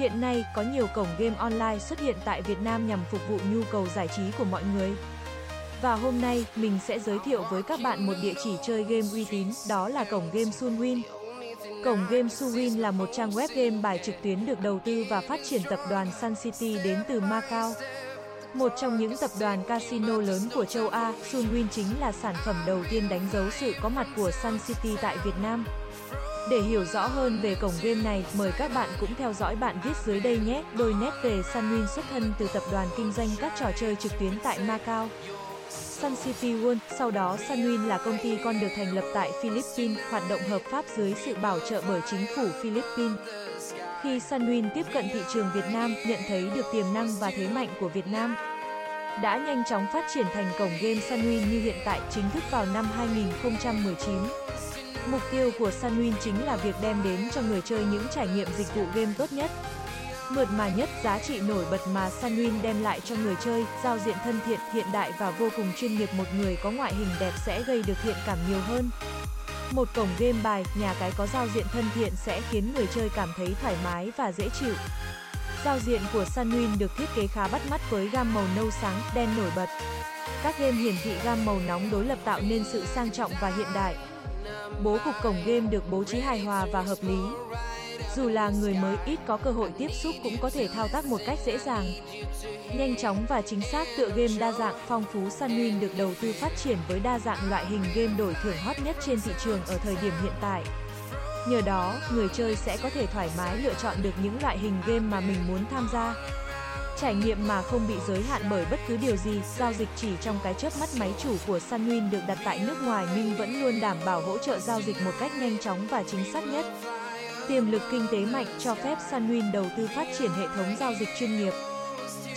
Hiện nay, có nhiều cổng game online xuất hiện tại Việt Nam nhằm phục vụ nhu cầu giải trí của mọi người. Và hôm nay, mình sẽ giới thiệu với các bạn một địa chỉ chơi game uy tín, đó là cổng game Sunwin. Cổng game Sunwin là một trang web game bài trực tuyến được đầu tư và phát triển tập đoàn Sun City đến từ Macau. Một trong những tập đoàn casino lớn của châu Á, Sunwin chính là sản phẩm đầu tiên đánh dấu sự có mặt của Sun City tại Việt Nam. Để hiểu rõ hơn về cổng game này, mời các bạn cũng theo dõi bạn viết dưới đây nhé. Đôi nét về Sunwin xuất thân từ tập đoàn kinh doanh các trò chơi trực tuyến tại Macau, Sun City World, sau đó Sunwin là công ty con được thành lập tại Philippines, hoạt động hợp pháp dưới sự bảo trợ bởi chính phủ Philippines. Khi Sunwin tiếp cận thị trường Việt Nam, nhận thấy được tiềm năng và thế mạnh của Việt Nam, đã nhanh chóng phát triển thành cổng game Sunwin như hiện tại, chính thức vào năm 2019. Mục tiêu của Sunwin chính là việc đem đến cho người chơi những trải nghiệm dịch vụ game tốt nhất, mượt mà nhất. Giá trị nổi bật mà Sunwin đem lại cho người chơi, giao diện thân thiện, hiện đại và vô cùng chuyên nghiệp. Một người có ngoại hình đẹp sẽ gây được thiện cảm nhiều hơn. Một cổng game bài, nhà cái có giao diện thân thiện sẽ khiến người chơi cảm thấy thoải mái và dễ chịu. Giao diện của Sunwin được thiết kế khá bắt mắt với gam màu nâu sáng, đen nổi bật. Các game hiển thị gam màu nóng đối lập tạo nên sự sang trọng và hiện đại. Bố cục cổng game được bố trí hài hòa và hợp lý. Dù là người mới ít có cơ hội tiếp xúc cũng có thể thao tác một cách dễ dàng, nhanh chóng và chính xác. Tựa game đa dạng, phong phú. Sunwin được đầu tư phát triển với đa dạng loại hình game đổi thưởng hot nhất trên thị trường ở thời điểm hiện tại. Nhờ đó, người chơi sẽ có thể thoải mái lựa chọn được những loại hình game mà mình muốn tham gia, trải nghiệm mà không bị giới hạn bởi bất cứ điều gì. Giao dịch chỉ trong cái chớp mắt. Máy chủ của Sunwin được đặt tại nước ngoài nhưng vẫn luôn đảm bảo hỗ trợ giao dịch một cách nhanh chóng và chính xác nhất. Tiềm lực kinh tế mạnh cho phép Sunwin đầu tư phát triển hệ thống giao dịch chuyên nghiệp.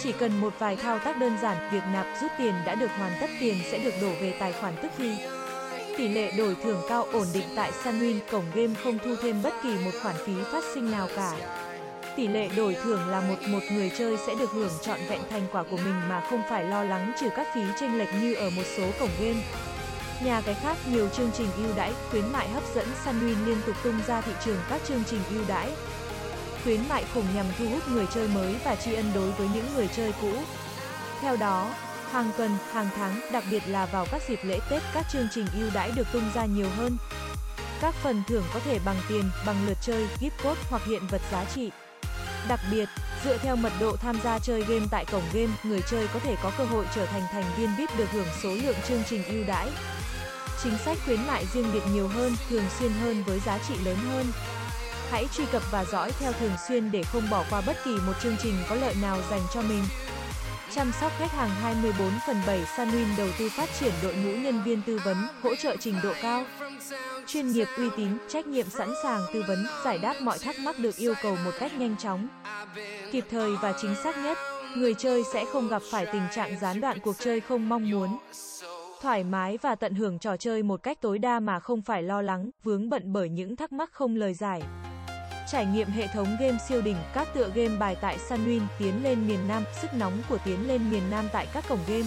Chỉ cần một vài thao tác đơn giản, việc nạp rút tiền đã được hoàn tất, tiền sẽ được đổ về tài khoản tức thì. Tỷ lệ đổi thưởng cao, ổn định. Tại Sunwin, cổng game không thu thêm bất kỳ một khoản phí phát sinh nào cả. Tỷ lệ đổi thưởng là một người chơi sẽ được hưởng trọn vẹn thành quả của mình mà không phải lo lắng trừ các phí chênh lệch như ở một số cổng game. Nhà cái khác, nhiều chương trình ưu đãi, khuyến mại hấp dẫn. Sunwin liên tục tung ra thị trường các chương trình ưu đãi, khuyến mại khủng nhằm thu hút người chơi mới và tri ân đối với những người chơi cũ. Theo đó, hàng tuần, hàng tháng, đặc biệt là vào các dịp lễ Tết, các chương trình ưu đãi được tung ra nhiều hơn. Các phần thưởng có thể bằng tiền, bằng lượt chơi, gift code hoặc hiện vật giá trị. Đặc biệt, dựa theo mật độ tham gia chơi game tại cổng game, người chơi có thể có cơ hội trở thành thành viên VIP được hưởng số lượng chương trình ưu đãi, chính sách khuyến mại riêng biệt nhiều hơn, thường xuyên hơn với giá trị lớn hơn. Hãy truy cập và dõi theo thường xuyên để không bỏ qua bất kỳ một chương trình có lợi nào dành cho mình. Chăm sóc khách hàng 24/7. Sunwin đầu tư phát triển đội ngũ nhân viên tư vấn, hỗ trợ trình độ cao, chuyên nghiệp, uy tín, trách nhiệm, sẵn sàng tư vấn, giải đáp mọi thắc mắc được yêu cầu một cách nhanh chóng, kịp thời và chính xác nhất. Người chơi sẽ không gặp phải tình trạng gián đoạn cuộc chơi không mong muốn, thoải mái và tận hưởng trò chơi một cách tối đa mà không phải lo lắng, vướng bận bởi những thắc mắc không lời giải. Trải nghiệm hệ thống game siêu đỉnh. Các tựa game bài tại Sunwin. Tiến lên miền Nam. Sức nóng của Tiến lên miền Nam tại các cổng game,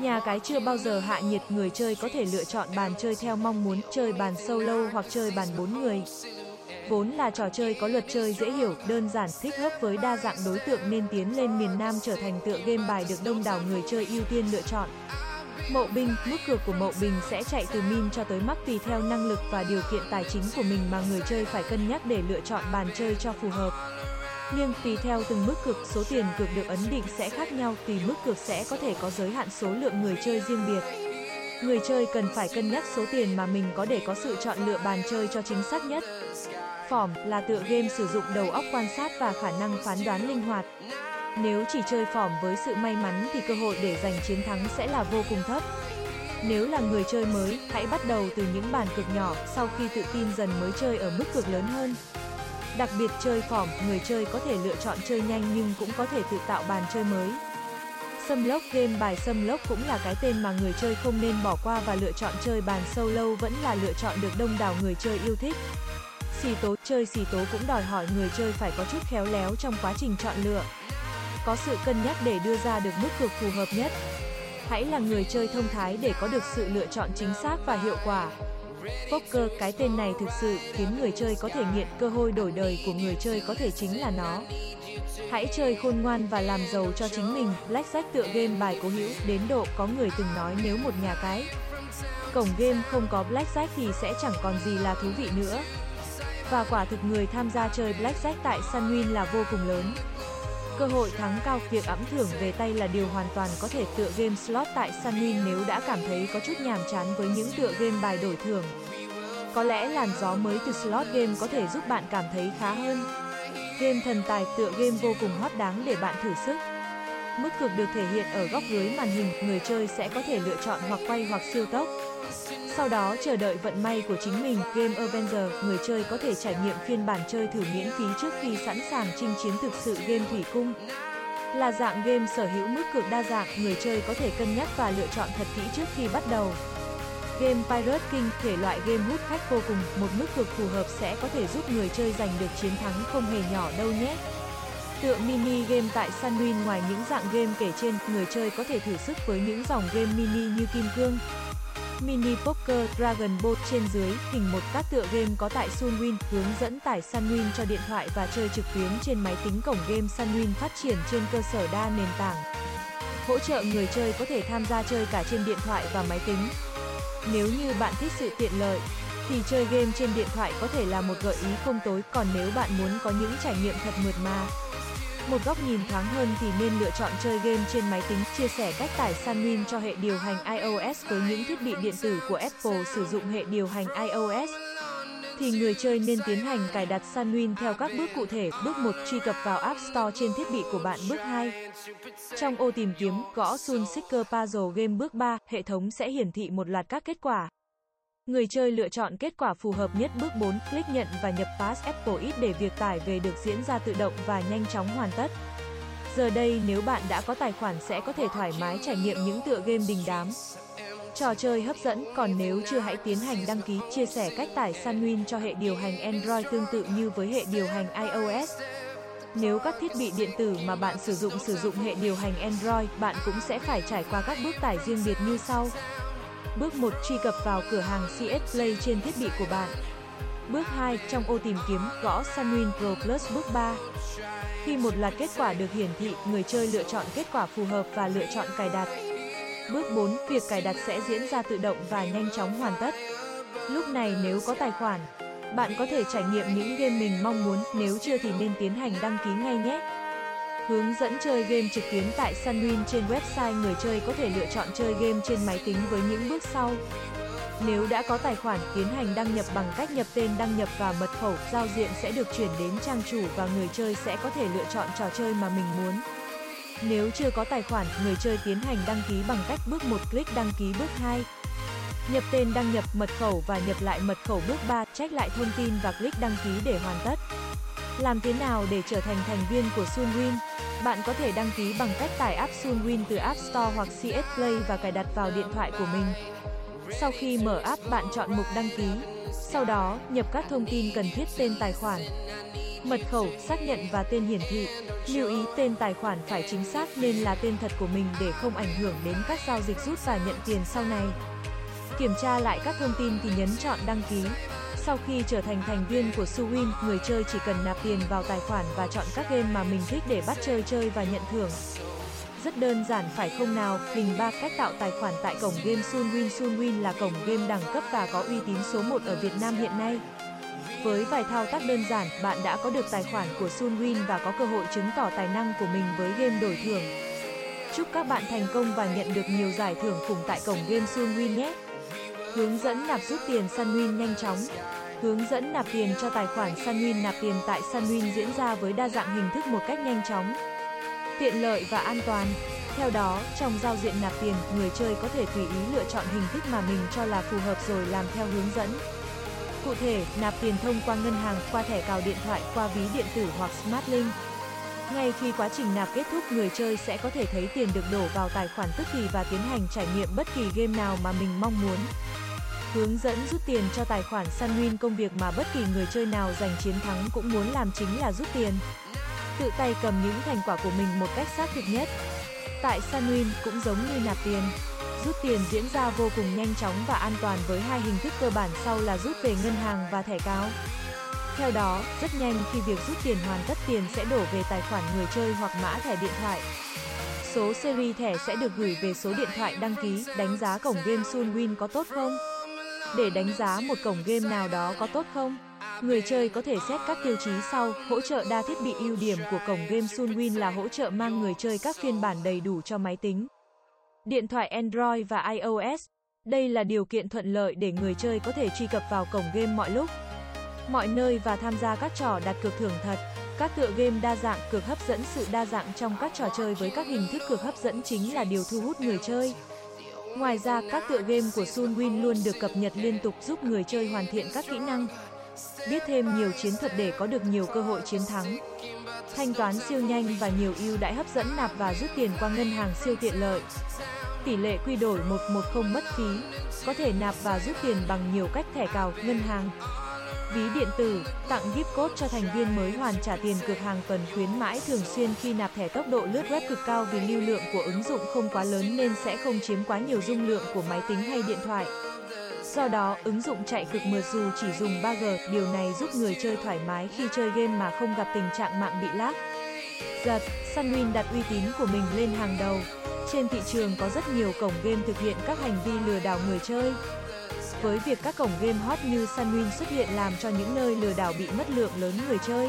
nhà cái chưa bao giờ hạ nhiệt. Người chơi có thể lựa chọn bàn chơi theo mong muốn, chơi bàn solo hoặc chơi bàn 4 người. Vốn là trò chơi có luật chơi dễ hiểu, đơn giản, thích hợp với đa dạng đối tượng nên Tiến lên miền Nam trở thành tựa game bài được đông đảo người chơi ưu tiên lựa chọn. Mậu binh. Mức cược của mậu binh sẽ chạy từ min cho tới mắc tùy theo năng lực và điều kiện tài chính của mình mà người chơi phải cân nhắc để lựa chọn bàn chơi cho phù hợp. Liêng. Tùy theo từng mức cược, số tiền cược được ấn định sẽ khác nhau, tùy mức cược sẽ có thể có giới hạn số lượng người chơi riêng biệt. Người chơi cần phải cân nhắc số tiền mà mình có để có sự chọn lựa bàn chơi cho chính xác nhất. Phỏm là tựa game sử dụng đầu óc quan sát và khả năng phán đoán linh hoạt. Nếu chỉ chơi phỏm với sự may mắn thì cơ hội để giành chiến thắng sẽ là vô cùng thấp. Nếu là người chơi mới, hãy bắt đầu từ những bàn cược nhỏ, sau khi tự tin dần mới chơi ở mức cược lớn hơn. Đặc biệt chơi phỏm, người chơi có thể lựa chọn chơi nhanh nhưng cũng có thể tự tạo bàn chơi mới. Sâm lốc. Game bài sâm lốc cũng là cái tên mà người chơi không nên bỏ qua và lựa chọn chơi bàn solo vẫn là lựa chọn được đông đảo người chơi yêu thích. Xì tố. Chơi xì tố cũng đòi hỏi người chơi phải có chút khéo léo trong quá trình chọn lựa, có sự cân nhắc để đưa ra được mức cược phù hợp nhất. Hãy là người chơi thông thái để có được sự lựa chọn chính xác và hiệu quả. Poker cái tên này thực sự khiến người chơi có thể nghiện, cơ hội đổi đời của người chơi có thể chính là nó. Hãy chơi khôn ngoan và làm giàu cho chính mình. Blackjack tựa game bài cố hữu đến độ có người từng nói nếu một nhà cái cổng game không có Blackjack thì sẽ chẳng còn gì là thú vị nữa. Và quả thực người tham gia chơi Blackjack tại Sunwin là vô cùng lớn. Cơ hội thắng cao, việc ẵm thưởng về tay là điều hoàn toàn có thể. Tựa game slot tại Sunwin nếu đã cảm thấy có chút nhàm chán với những tựa game bài đổi thưởng, có lẽ làn gió mới từ slot game có thể giúp bạn cảm thấy khá hơn. Game thần tài, tựa game vô cùng hot đáng để bạn thử sức. Mức cược được thể hiện ở góc dưới màn hình, người chơi sẽ có thể lựa chọn hoặc quay hoặc siêu tốc. Sau đó chờ đợi vận may của chính mình. Game Avenger, người chơi có thể trải nghiệm phiên bản chơi thử miễn phí trước khi sẵn sàng chinh chiến thực sự. Game Thủy Cung là dạng game sở hữu mức cược đa dạng, người chơi có thể cân nhắc và lựa chọn thật kỹ trước khi bắt đầu. Game Pirate King, thể loại game hút khách vô cùng, một mức cược phù hợp sẽ có thể giúp người chơi giành được chiến thắng không hề nhỏ đâu nhé. Tựa mini game tại Sunwin, ngoài những dạng game kể trên, người chơi có thể thử sức với những dòng game mini như Kim Cương, Mini Poker, Dragon Ball. Trên dưới hình một các tựa game có tại Sunwin, hướng dẫn tải Sunwin cho điện thoại và chơi trực tuyến trên máy tính. Cổng game Sunwin phát triển trên cơ sở đa nền tảng, hỗ trợ người chơi có thể tham gia chơi cả trên điện thoại và máy tính. Nếu như bạn thích sự tiện lợi, thì chơi game trên điện thoại có thể là một gợi ý không tồi. Còn nếu bạn muốn có những trải nghiệm thật mượt mà, một góc nhìn thoáng hơn thì nên lựa chọn chơi game trên máy tính. Chia sẻ cách tải Sunwin cho hệ điều hành iOS. Với những thiết bị điện tử của Apple sử dụng hệ điều hành iOS, thì người chơi nên tiến hành cài đặt Sunwin theo các bước cụ thể. Bước 1, truy cập vào App Store trên thiết bị của bạn. Bước 2, trong ô tìm kiếm, gõ Sun City Puzzle Game. Bước 3, hệ thống sẽ hiển thị một loạt các kết quả. Người chơi lựa chọn kết quả phù hợp nhất. Bước 4, click nhận và nhập pass Apple ID để việc tải về được diễn ra tự động và nhanh chóng hoàn tất. Giờ đây nếu bạn đã có tài khoản sẽ có thể thoải mái trải nghiệm những tựa game đình đám, trò chơi hấp dẫn. Còn nếu chưa, hãy tiến hành đăng ký. Chia sẻ cách tải Sunwin cho hệ điều hành Android tương tự như với hệ điều hành iOS. Nếu các thiết bị điện tử mà bạn sử dụng hệ điều hành Android, bạn cũng sẽ phải trải qua các bước tải riêng biệt như sau. Bước 1, truy cập vào cửa hàng CS Play trên thiết bị của bạn. Bước 2, trong ô tìm kiếm, gõ Sunwin Pro Plus. Bước 3, khi một loạt kết quả được hiển thị, người chơi lựa chọn kết quả phù hợp và lựa chọn cài đặt. Bước 4, việc cài đặt sẽ diễn ra tự động và nhanh chóng hoàn tất. Lúc này nếu có tài khoản, bạn có thể trải nghiệm những game mình mong muốn. Nếu chưa thì nên tiến hành đăng ký ngay nhé. Hướng dẫn chơi game trực tuyến tại Sunwin trên website. Người chơi có thể lựa chọn chơi game trên máy tính với những bước sau. Nếu đã có tài khoản, tiến hành đăng nhập bằng cách nhập tên đăng nhập và mật khẩu. Giao diện sẽ được chuyển đến trang chủ và người chơi sẽ có thể lựa chọn trò chơi mà mình muốn. Nếu chưa có tài khoản, người chơi tiến hành đăng ký bằng cách bước 1, click đăng ký. Bước 2, nhập tên đăng nhập mật khẩu và nhập lại mật khẩu. Bước 3, check lại thông tin và click đăng ký để hoàn tất. Làm thế nào để trở thành thành viên của Sunwin? Bạn có thể đăng ký bằng cách tải app Sunwin từ App Store hoặc CS Play và cài đặt vào điện thoại của mình. Sau khi mở app, bạn chọn mục đăng ký. Sau đó, nhập các thông tin cần thiết: tên tài khoản, mật khẩu, xác nhận và tên hiển thị. Lưu ý tên tài khoản phải chính xác nên là tên thật của mình để không ảnh hưởng đến các giao dịch rút và nhận tiền sau này. Kiểm tra lại các thông tin thì nhấn chọn đăng ký. Sau khi trở thành thành viên của Sunwin, người chơi chỉ cần nạp tiền vào tài khoản và chọn các game mà mình thích để bắt chơi và nhận thưởng. Rất đơn giản phải không nào? Hình 3, cách tạo tài khoản tại cổng game Sunwin. Sunwin là cổng game đẳng cấp và có uy tín số 1 ở Việt Nam hiện nay. Với vài thao tác đơn giản, bạn đã có được tài khoản của Sunwin và có cơ hội chứng tỏ tài năng của mình với game đổi thưởng. Chúc các bạn thành công và nhận được nhiều giải thưởng khủng tại cổng game Sunwin nhé! Hướng dẫn nạp rút tiền Sunwin nhanh chóng. Hướng dẫn nạp tiền cho tài khoản Sunwin. Nạp tiền tại Sunwin diễn ra với đa dạng hình thức một cách nhanh chóng, tiện lợi và an toàn. Theo đó, trong giao diện nạp tiền, người chơi có thể tùy ý lựa chọn hình thức mà mình cho là phù hợp rồi làm theo hướng dẫn. Cụ thể, nạp tiền thông qua ngân hàng, qua thẻ cào điện thoại, qua ví điện tử hoặc SmartLink. Ngay khi quá trình nạp kết thúc, người chơi sẽ có thể thấy tiền được đổ vào tài khoản tức thì và tiến hành trải nghiệm bất kỳ game nào mà mình mong muốn. Hướng dẫn rút tiền cho tài khoản Sunwin. Công việc mà bất kỳ người chơi nào giành chiến thắng cũng muốn làm chính là rút tiền, tự tay cầm những thành quả của mình một cách xác thực nhất. Tại Sunwin cũng giống như nạp tiền, rút tiền diễn ra vô cùng nhanh chóng và an toàn với hai hình thức cơ bản sau là rút về ngân hàng và thẻ cào. Theo đó, rất nhanh khi việc rút tiền hoàn tất, tiền sẽ đổ về tài khoản người chơi hoặc mã thẻ điện thoại. Số series thẻ sẽ được gửi về số điện thoại đăng ký. Đánh giá cổng game Sunwin có tốt không? Để đánh giá một cổng game nào đó có tốt không, người chơi có thể xét các tiêu chí sau. Hỗ trợ đa thiết bị. Ưu điểm của cổng game Sunwin là hỗ trợ mang người chơi các phiên bản đầy đủ cho máy tính, điện thoại Android và iOS. Đây là điều kiện thuận lợi để người chơi có thể truy cập vào cổng game mọi lúc, mọi nơi và tham gia các trò đặt cược thưởng thật. Các tựa game đa dạng, cược hấp dẫn. Sự đa dạng trong các trò chơi với các hình thức cược hấp dẫn chính là điều thu hút người chơi. Ngoài ra, các tựa game của Sunwin luôn được cập nhật liên tục, giúp người chơi hoàn thiện các kỹ năng, biết thêm nhiều chiến thuật để có được nhiều cơ hội chiến thắng. Thanh toán siêu nhanh và nhiều ưu đãi hấp dẫn. Nạp và rút tiền qua ngân hàng siêu tiện lợi. Tỷ lệ quy đổi 1:1, không mất phí. Có thể nạp và rút tiền bằng nhiều cách: thẻ cào, ngân hàng, ví điện tử. Tặng gift code cho thành viên mới. Hoàn trả tiền cược hàng tuần. Khuyến mãi thường xuyên khi nạp thẻ. Tốc độ lướt web cực cao vì lưu lượng của ứng dụng không quá lớn nên sẽ không chiếm quá nhiều dung lượng của máy tính hay điện thoại. Do đó, ứng dụng chạy cực mượt dù chỉ dùng 3G, điều này giúp người chơi thoải mái khi chơi game mà không gặp tình trạng mạng bị lag, giật. Sunwin đặt uy tín của mình lên hàng đầu. Trên thị trường có rất nhiều cổng game thực hiện các hành vi lừa đảo người chơi. Với việc các cổng game hot như Sunwin xuất hiện làm cho những nơi lừa đảo bị mất lượng lớn người chơi.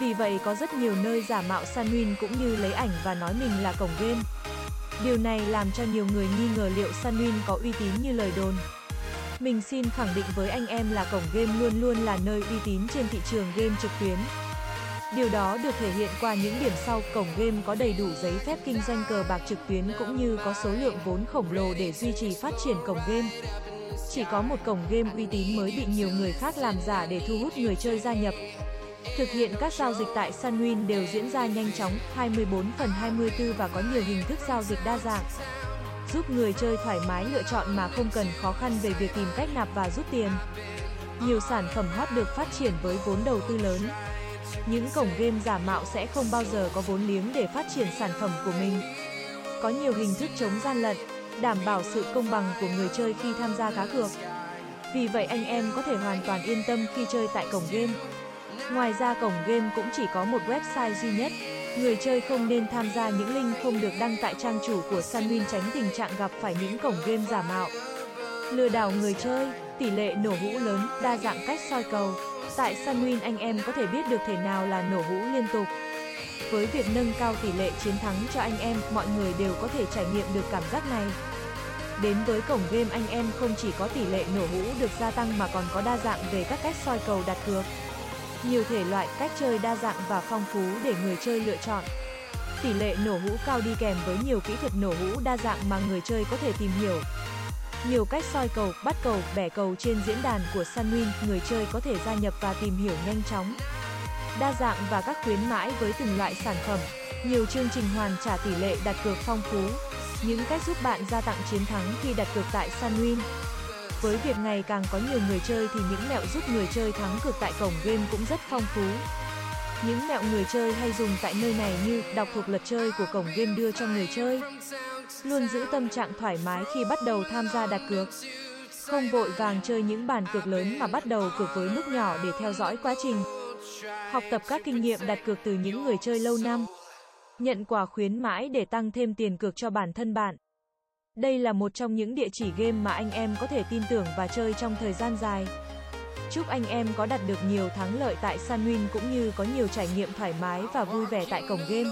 Vì vậy có rất nhiều nơi giả mạo Sunwin cũng như lấy ảnh và nói mình là cổng game. Điều này làm cho nhiều người nghi ngờ liệu Sunwin có uy tín như lời đồn. Mình xin khẳng định với anh em là cổng game luôn luôn là nơi uy tín trên thị trường game trực tuyến. Điều đó được thể hiện qua những điểm sau: cổng game có đầy đủ giấy phép kinh doanh cờ bạc trực tuyến cũng như có số lượng vốn khổng lồ để duy trì phát triển cổng game. Chỉ có một cổng game uy tín mới bị nhiều người khác làm giả để thu hút người chơi gia nhập. Thực hiện các giao dịch tại Sunwin đều diễn ra nhanh chóng, 24/24 và có nhiều hình thức giao dịch đa dạng, giúp người chơi thoải mái lựa chọn mà không cần khó khăn về việc tìm cách nạp và rút tiền. Nhiều sản phẩm hot được phát triển với vốn đầu tư lớn. Những cổng game giả mạo sẽ không bao giờ có vốn liếng để phát triển sản phẩm của mình. Có nhiều hình thức chống gian lận, đảm bảo sự công bằng của người chơi khi tham gia cá cược. Vì vậy anh em có thể hoàn toàn yên tâm khi chơi tại cổng game. Ngoài ra, cổng game cũng chỉ có một website duy nhất. Người chơi không nên tham gia những link không được đăng tại trang chủ của Sunwin, tránh tình trạng gặp phải những cổng game giả mạo, lừa đảo người chơi. Tỷ lệ nổ hũ lớn. Đa dạng cách soi cầu. Tại Sunwin anh em có thể biết được thể nào là nổ hũ liên tục. Với việc nâng cao tỷ lệ chiến thắng cho anh em, mọi người đều có thể trải nghiệm được cảm giác này. Đến với cổng game anh em không chỉ có tỷ lệ nổ hũ được gia tăng mà còn có đa dạng về các cách soi cầu đặt cược. Nhiều thể loại cách chơi đa dạng và phong phú để người chơi lựa chọn. Tỷ lệ nổ hũ cao đi kèm với nhiều kỹ thuật nổ hũ đa dạng mà người chơi có thể tìm hiểu. Nhiều cách soi cầu, bắt cầu, bẻ cầu. Trên diễn đàn của Sunwin, người chơi có thể gia nhập và tìm hiểu nhanh chóng, đa dạng và các khuyến mãi với từng loại sản phẩm. Nhiều chương trình hoàn trả tỷ lệ đặt cược phong phú. Những cách giúp bạn gia tăng chiến thắng khi đặt cược tại Sunwin. Với việc ngày càng có nhiều người chơi thì những mẹo giúp người chơi thắng cược tại cổng game cũng rất phong phú. Những mẹo người chơi hay dùng tại nơi này như đọc thuộc luật chơi của cổng game đưa cho người chơi, luôn giữ tâm trạng thoải mái khi bắt đầu tham gia đặt cược, không vội vàng chơi những bàn cược lớn mà bắt đầu cược với mức nhỏ để theo dõi quá trình, học tập các kinh nghiệm đặt cược từ những người chơi lâu năm, nhận quà khuyến mãi để tăng thêm tiền cược cho bản thân bạn. Đây là một trong những địa chỉ game mà anh em có thể tin tưởng và chơi trong thời gian dài. Chúc anh em có đạt được nhiều thắng lợi tại Sunwin cũng như có nhiều trải nghiệm thoải mái và vui vẻ tại cổng game.